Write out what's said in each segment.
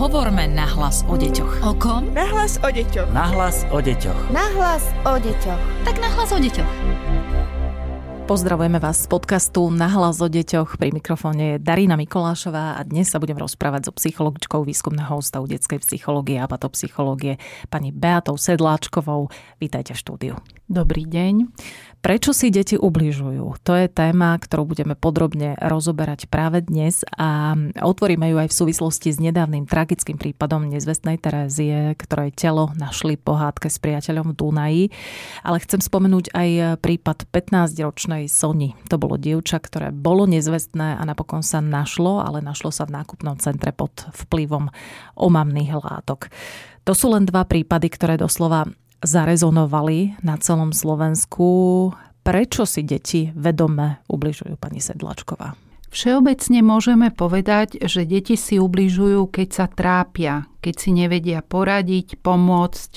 Hovorme nahlas o deťoch. O kom? Nahlas o deťoch. Nahlas o deťoch. Nahlas o deťoch. Tak nahlas o deťoch. Pozdravujeme vás z podcastu Nahlas o deťoch. Pri mikrofóne je Darina Mikolášová a dnes sa budem rozprávať so psychologičkou Výskumného ústavu detskej psychológie a patopsychológie pani Beatou Sedláčkovou. Vítajte v štúdiu. Dobrý deň. Prečo si deti ubližujú? To je téma, ktorú budeme podrobne rozoberať práve dnes a otvoríme ju aj v súvislosti s nedávnym tragickým prípadom nezvestnej Terézie, ktoré telo našli po hádke s priateľom v Dunaji. Ale chcem spomenúť aj prípad 15-ročnej Soni. To bolo dievča, ktoré bolo nezvestné a napokon sa našlo, ale našlo sa v nákupnom centre pod vplyvom omamných látok. To sú len dva prípady, ktoré doslova zarezonovali na celom Slovensku. Prečo si deti vedome ubližujú, pani Sedláčková? Všeobecne môžeme povedať, že deti si ubližujú, keď sa trápia, keď si nevedia poradiť, pomôcť,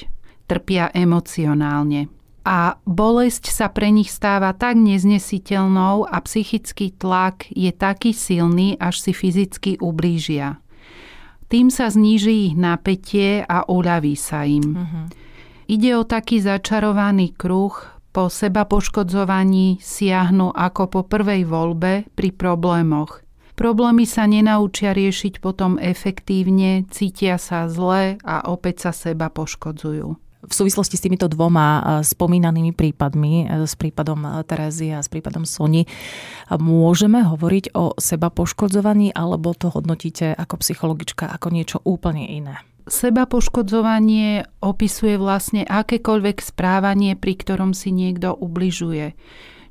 trpia emocionálne. A bolesť sa pre nich stáva tak neznesiteľnou a psychický tlak je taký silný, až si fyzicky ublížia. Tým sa zníži ich napätie a uľaví sa im. Ide o taký začarovaný kruh, po seba poškodzovaní siahnu ako po prvej voľbe pri problémoch. Problémy sa nenaučia riešiť potom efektívne, cítia sa zle a opäť sa seba poškodzujú. V súvislosti s týmito dvoma spomínanými prípadmi, s prípadom Terézie a s prípadom Soni, môžeme hovoriť o seba poškodzovaní, alebo to hodnotíte ako psychologička ako niečo úplne iné? Seba poškodzovanie opisuje vlastne akékoľvek správanie, pri ktorom si niekto ubližuje.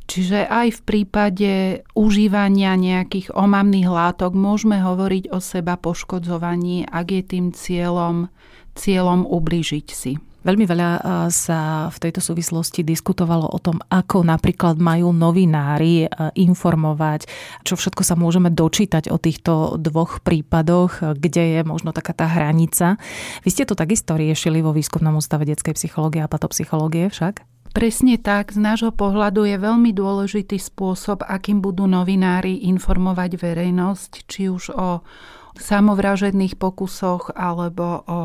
Čiže aj v prípade užívania nejakých omamných látok môžeme hovoriť o seba poškodzovaní, ak je tým cieľom ubližiť si. Veľmi veľa sa v tejto súvislosti diskutovalo o tom, ako napríklad majú novinári informovať, čo všetko sa môžeme dočítať o týchto dvoch prípadoch, kde je možno taká tá hranica. Vy ste to takisto riešili vo Výskumnom ústave detskej psychológie a patopsychológie však? Presne tak, z nášho pohľadu je veľmi dôležitý spôsob, akým budú novinári informovať verejnosť, či už o samovražedných pokusoch alebo o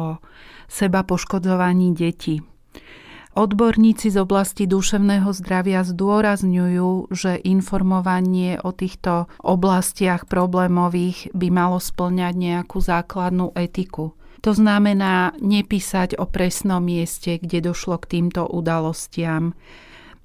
seba poškodzovaní detí. Odborníci z oblasti duševného zdravia zdôrazňujú, že informovanie o týchto oblastiach problémových by malo spĺňať nejakú základnú etiku. To znamená nepísať o presnom mieste, kde došlo k týmto udalostiam,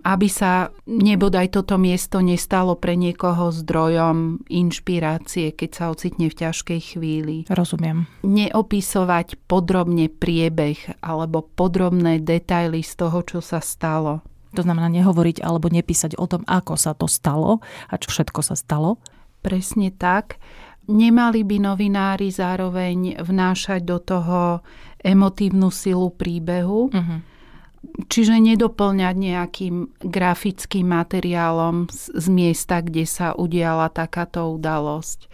aby sa nebodaj toto miesto nestalo pre niekoho zdrojom inšpirácie, keď sa ocitne v ťažkej chvíli. Rozumiem. Neopisovať podrobne priebeh alebo podrobné detaily z toho, čo sa stalo. To znamená nehovoriť alebo nepísať o tom, ako sa to stalo a čo všetko sa stalo? Presne tak. Nemali by novinári zároveň vnášať do toho emotívnu silu príbehu, čiže nedoplňať nejakým grafickým materiálom z miesta, kde sa udiala takáto udalosť.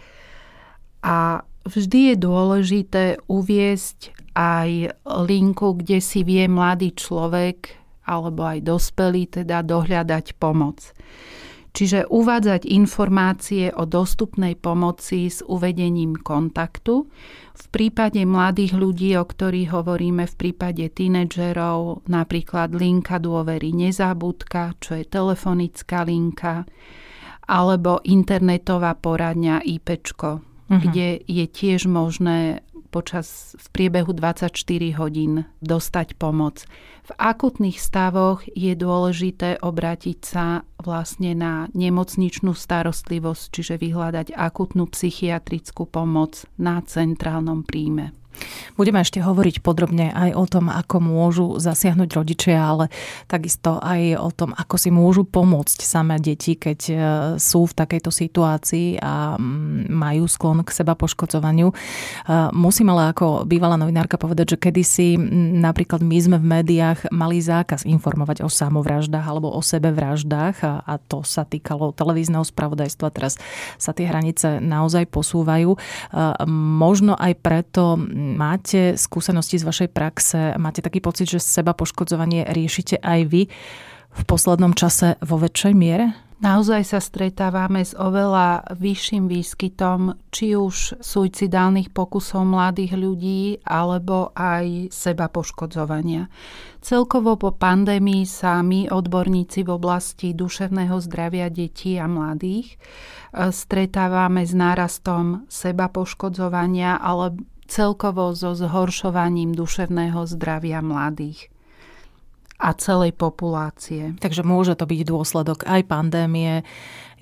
A vždy je dôležité uviesť aj linku, kde si vie mladý človek alebo aj dospelý teda dohľadať pomoc. Čiže uvádzať informácie o dostupnej pomoci s uvedením kontaktu. V prípade mladých ľudí, o ktorých hovoríme, v prípade tínedžerov, napríklad linka dôvery Nezabudka, čo je telefonická linka, alebo internetová poradňa IPčko, kde je tiež možné v priebehu 24 hodín dostať pomoc. V akutných stavoch je dôležité obrátiť sa vlastne na nemocničnú starostlivosť, čiže vyhľadať akutnú psychiatrickú pomoc na centrálnom príjme. Budeme ešte hovoriť podrobne aj o tom, ako môžu zasiahnuť rodičia, ale takisto aj o tom, ako si môžu pomôcť samé deti, keď sú v takejto situácii a majú sklon k seba poškodzovaniu. Musím ale ako bývalá novinárka povedať, že kedysi napríklad my sme v médiách mali zákaz informovať o samovraždách alebo o sebevraždách a to sa týkalo televízneho spravodajstva. Teraz sa tie hranice naozaj posúvajú. Možno aj preto máte skúsenosti z vašej praxe, máte taký pocit, že seba poškodzovanie riešite aj vy v poslednom čase vo väčšej miere? Naozaj sa stretávame s oveľa vyšším výskytom či už suicidálnych pokusov mladých ľudí alebo aj sebapoškodzovania. Celkovo po pandémii sa my, odborníci v oblasti duševného zdravia detí a mladých, stretávame s nárastom sebapoškodzovania alebo celkovo so zhoršovaním duševného zdravia mladých a celej populácie. Takže môže to byť dôsledok aj pandémie,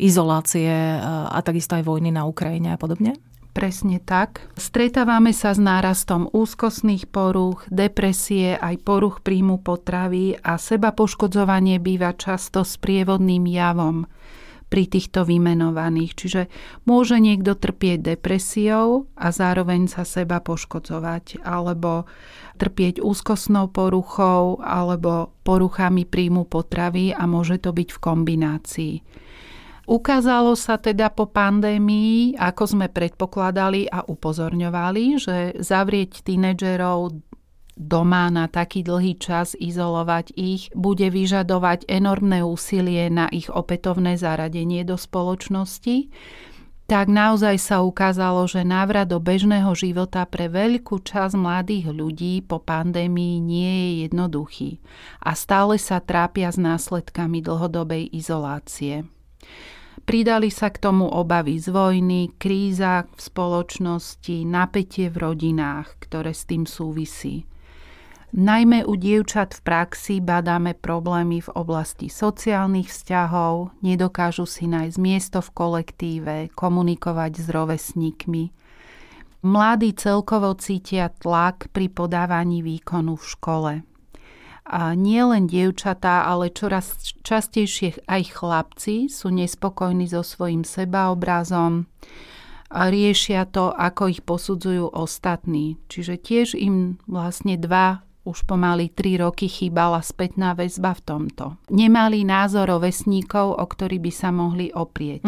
izolácie a takisto aj vojny na Ukrajine a podobne? Presne tak. Stretávame sa s nárastom úzkostných porúch, depresie, aj poruch príjmu potravy a sebapoškodzovanie býva často sprievodným javom pri týchto vymenovaných. Čiže môže niekto trpieť depresiou a zároveň sa seba poškodzovať, alebo trpieť úzkostnou poruchou, alebo poruchami príjmu potravy a môže to byť v kombinácii. Ukázalo sa teda po pandémii, ako sme predpokladali a upozorňovali, že zavrieť tínedžerov doma na taký dlhý čas, izolovať ich, bude vyžadovať enormné úsilie na ich opätovné zaradenie do spoločnosti, tak naozaj sa ukázalo, že návrat do bežného života pre veľkú časť mladých ľudí po pandémii nie je jednoduchý a stále sa trápia s následkami dlhodobej izolácie. Pridali sa k tomu obavy z vojny, kríza v spoločnosti, napätie v rodinách, ktoré s tým súvisí. Najmä u dievčat v praxi badáme problémy v oblasti sociálnych vzťahov, nedokážu si nájsť miesto v kolektíve, komunikovať s rovesníkmi. Mladí celkovo cítia tlak pri podávaní výkonu v škole. A nie len dievčatá, ale čoraz častejšie aj chlapci sú nespokojní so svojím sebaobrazom a riešia to, ako ich posudzujú ostatní. Čiže tiež im vlastne 2, už pomaly 3 roky chýbala spätná väzba v tomto. Nemali názor rovesníkov, o ktorý by sa mohli oprieť.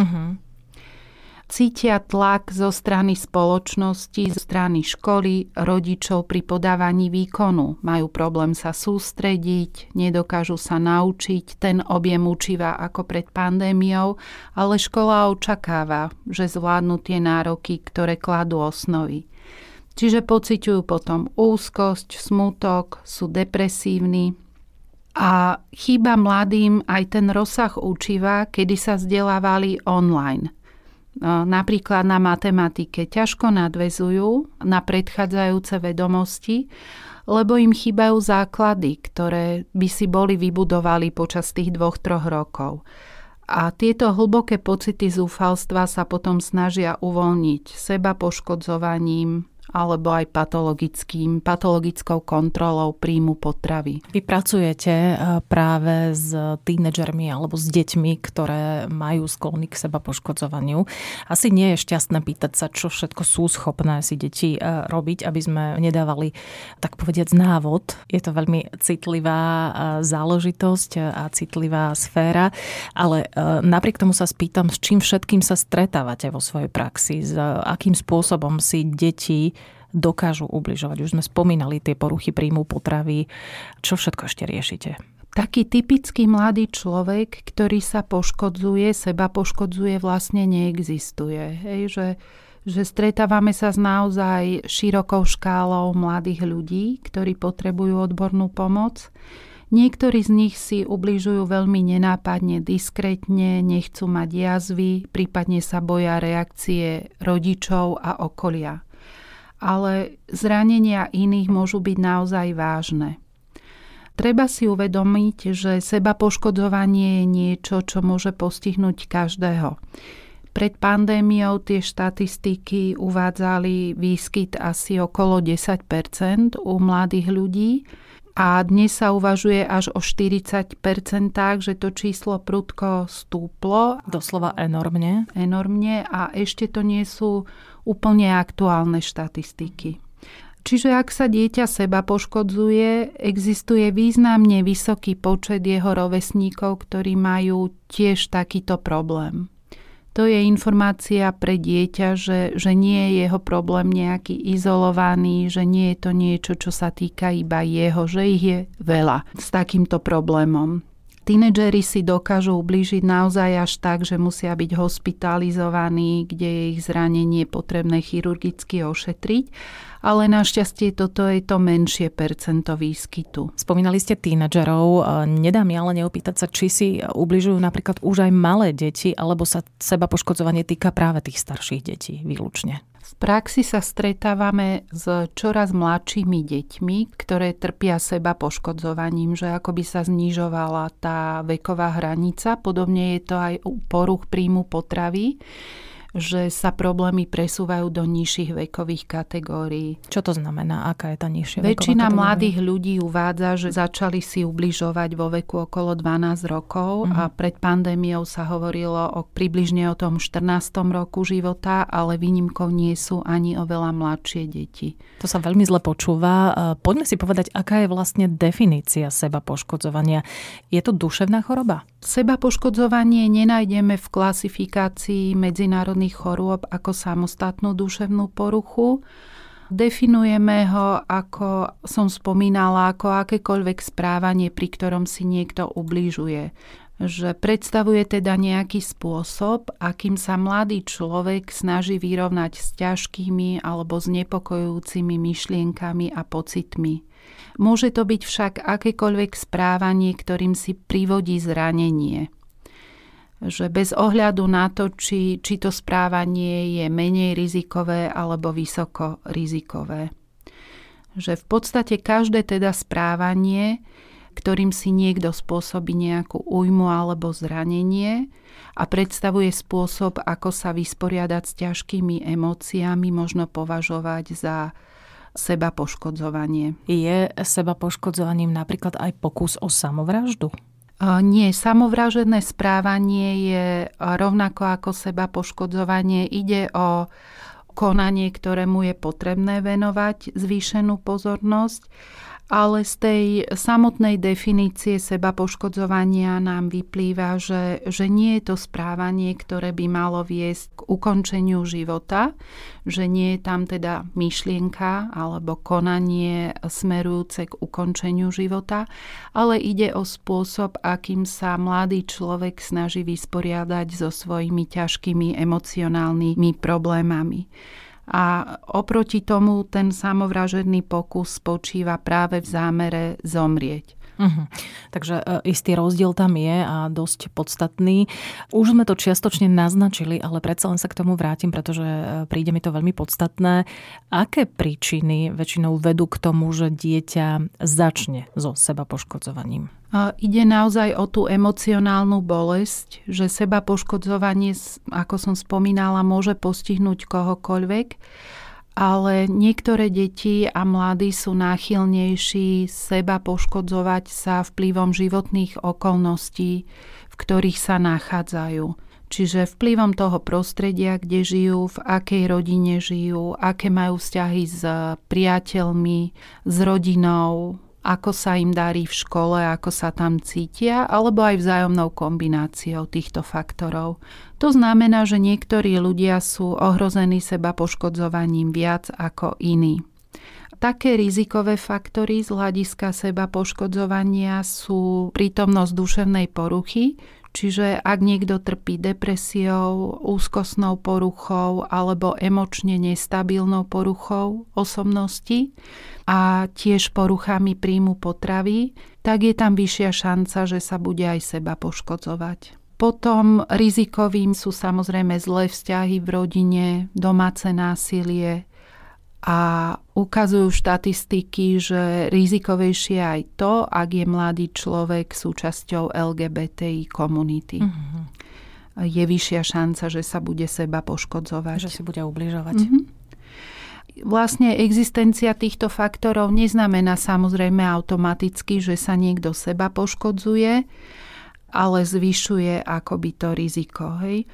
Cítia tlak zo strany spoločnosti, zo strany školy, rodičov pri podávaní výkonu. Majú problém sa sústrediť, nedokážu sa naučiť ten objem učiva ako pred pandémiou, ale škola očakáva, že zvládnu tie nároky, ktoré kladú osnovy. Čiže pociťujú potom úzkosť, smutok, sú depresívni a chýba mladým aj ten rozsah učiva, kedy sa vzdelávali online. Napríklad na matematike ťažko nadväzujú na predchádzajúce vedomosti, lebo im chýbajú základy, ktoré by si boli vybudovali počas tých 2-3 rokov. A tieto hlboké pocity zúfalstva sa potom snažia uvoľniť seba poškodzovaním alebo aj patologickou kontrolou príjmu potravy. Vy pracujete práve s tínedžermi alebo s deťmi, ktoré majú sklony k seba poškodzovaniu. Asi nie je šťastné pýtať sa, čo všetko sú schopné si deti robiť, aby sme nedávali, tak povediac, návod. Je to veľmi citlivá záležitosť a citlivá sféra, ale napriek tomu sa spýtam, s čím všetkým sa stretávate vo svojej praxi, s akým spôsobom si deti dokážu ubližovať. Už sme spomínali tie poruchy príjmu potravy. Čo všetko ešte riešite? Taký typický mladý človek, ktorý sa poškodzuje, seba poškodzuje, vlastne neexistuje. Hej, že stretávame sa s naozaj širokou škálou mladých ľudí, ktorí potrebujú odbornú pomoc. Niektorí z nich si ubližujú veľmi nenápadne, diskrétne, nechcú mať jazvy, prípadne sa boja reakcie rodičov a okolia. Ale zranenia iných môžu byť naozaj vážne. Treba si uvedomiť, že sebapoškodzovanie je niečo, čo môže postihnúť každého. Pred pandémiou tie štatistiky uvádzali výskyt asi okolo 10% u mladých ľudí a dnes sa uvažuje až o 40%, že to číslo prudko stúplo. Doslova enormne. Enormne a ešte to nie sú úplne aktuálne štatistiky. Čiže ak sa dieťa seba poškodzuje, existuje významne vysoký počet jeho rovesníkov, ktorí majú tiež takýto problém. To je informácia pre dieťa, že nie je jeho problém nejaký izolovaný, že nie je to niečo, čo sa týka iba jeho, že ich je veľa s takýmto problémom. Tínedžeri si dokážu ublížiť naozaj až tak, že musia byť hospitalizovaní, kde je ich zranenie potrebné chirurgicky ošetriť, ale našťastie toto je to menšie percento výskytu. Spomínali ste tínedžerov, nedá mi ale neopýtať sa, či si ubližujú napríklad už aj malé deti, alebo sa seba poškodzovanie týka práve tých starších detí výlučne. V praxi sa stretávame s čoraz mladšími deťmi, ktoré trpia seba poškodzovaním, že akoby sa znižovala tá veková hranica. Podobne je to aj poruch príjmu potravy, že sa problémy presúvajú do nižších vekových kategórií. Čo to znamená? Aká je tá nižšia veková kategória? Väčšina mladých ľudí uvádza, že začali si ubližovať vo veku okolo 12 rokov a pred pandémiou sa hovorilo približne o tom 14. roku života, ale výnimkou nie sú ani oveľa mladšie deti. To sa veľmi zle počúva. Poďme si povedať, aká je vlastne definícia sebapoškodzovania. Je to duševná choroba? Sebapoškodzovanie nenájdeme v klasifikácii medzinárodných chorôb ako samostatnú duševnú poruchu. Definujeme ho, ako som spomínala, ako akékoľvek správanie, pri ktorom si niekto ubližuje. Že predstavuje teda nejaký spôsob, akým sa mladý človek snaží vyrovnať s ťažkými alebo znepokojujúcimi myšlienkami a pocitmi. Môže to byť však akékoľvek správanie, ktorým si privodí zranenie. Že bez ohľadu na to, či to správanie je menej rizikové alebo vysoko rizikové. Že v podstate každé teda správanie, ktorým si niekto spôsobí nejakú újmu alebo zranenie a predstavuje spôsob, ako sa vysporiadať s ťažkými emóciami, možno považovať za sebapoškodzovanie. Je sebapoškodzovaním napríklad aj pokus o samovraždu? Nie, samovražedné správanie je rovnako ako sebapoškodzovanie. Ide o konanie, ktorému je potrebné venovať zvýšenú pozornosť. Ale z tej samotnej definície sebapoškodzovania nám vyplýva, že nie je to správanie, ktoré by malo viesť k ukončeniu života, že nie je tam teda myšlienka alebo konanie smerujúce k ukončeniu života, ale ide o spôsob, akým sa mladý človek snaží vysporiadať so svojimi ťažkými emocionálnymi problémami. A oproti tomu ten samovražedný pokus spočíva práve v zámere zomrieť. Takže istý rozdiel tam je a dosť podstatný. Už sme to čiastočne naznačili, ale predsa len sa k tomu vrátim, pretože príde mi to veľmi podstatné. Aké príčiny väčšinou vedú k tomu, že dieťa začne so sebapoškodzovaním? Ide naozaj o tú emocionálnu bolesť, že sebapoškodzovanie, ako som spomínala, môže postihnúť kohokoľvek, ale niektoré deti a mladí sú náchylnejší sebapoškodzovať sa vplyvom životných okolností, v ktorých sa nachádzajú. Čiže vplyvom toho prostredia, kde žijú, v akej rodine žijú, aké majú vzťahy s priateľmi, s rodinou, ako sa im darí v škole, ako sa tam cítia, alebo aj vzájomnou kombináciou týchto faktorov. To znamená, že niektorí ľudia sú ohrození sebapoškodzovaním viac ako iní. Také rizikové faktory z hľadiska sebapoškodzovania sú prítomnosť duševnej poruchy, čiže ak niekto trpí depresiou, úzkostnou poruchou alebo emočne nestabilnou poruchou osobnosti a tiež poruchami príjmu potravy, tak je tam vyššia šanca, že sa bude aj seba poškodzovať. Potom rizikovým sú samozrejme zlé vzťahy v rodine, domáce násilie a ukazujú štatistiky, že rizikovejšie aj to, ak je mladý človek súčasťou LGBTI komunity. Mm-hmm. Je vyššia šanca, že sa bude seba poškodzovať. Že si bude ubližovať. Mm-hmm. Vlastne existencia týchto faktorov neznamená samozrejme automaticky, že sa niekto seba poškodzuje, ale zvyšuje akoby to riziko. Hej?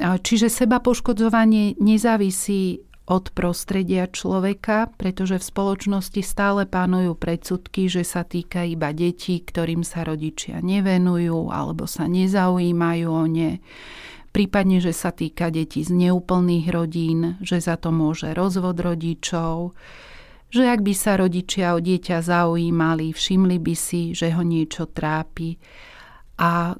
Čiže seba poškodzovanie nezávisí od prostredia človeka, pretože v spoločnosti stále panujú predsudky, že sa týka iba detí, ktorým sa rodičia nevenujú alebo sa nezaujímajú o ne. Prípadne, že sa týka detí z neúplných rodín, že za to môže rozvod rodičov, že ak by sa rodičia o dieťa zaujímali, všimli by si, že ho niečo trápi. A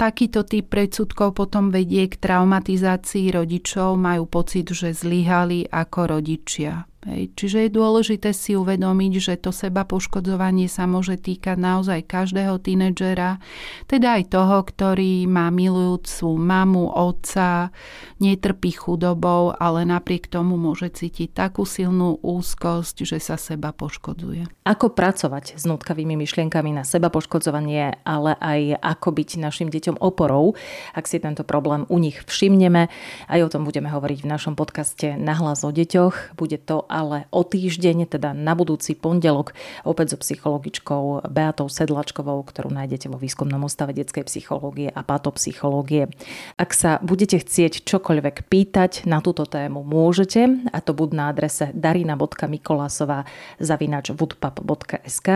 takýto typ predsudkov potom vedie k traumatizácii rodičov, majú pocit, že zlyhali ako rodičia. Hej. Čiže je dôležité si uvedomiť, že to seba poškodzovanie sa môže týkať naozaj každého tínedžera, teda aj toho, ktorý má milujúcu mamu, otca, netrpí chudobou, ale napriek tomu môže cítiť takú silnú úzkosť, že sa seba poškodzuje. Ako pracovať s nutkavými myšlienkami na seba poškodzovanie, ale aj ako byť našim deťom oporou, ak si tento problém u nich všimneme. Aj o tom budeme hovoriť v našom podcaste Nahlas o deťoch. Bude to ale o týždeň, teda na budúci pondelok, opäť so psychologičkou Beatou Sedláčkovou, ktorú nájdete vo Výskumnom ústave detskej psychológie a patopsychológie. Ak sa budete chcieť čokoľvek pýtať na túto tému, môžete, a to buď na adrese darina.mikolasova@woodpub.sk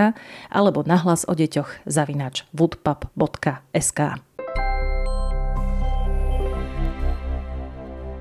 alebo nahlasodeťoch@woodpub.sk.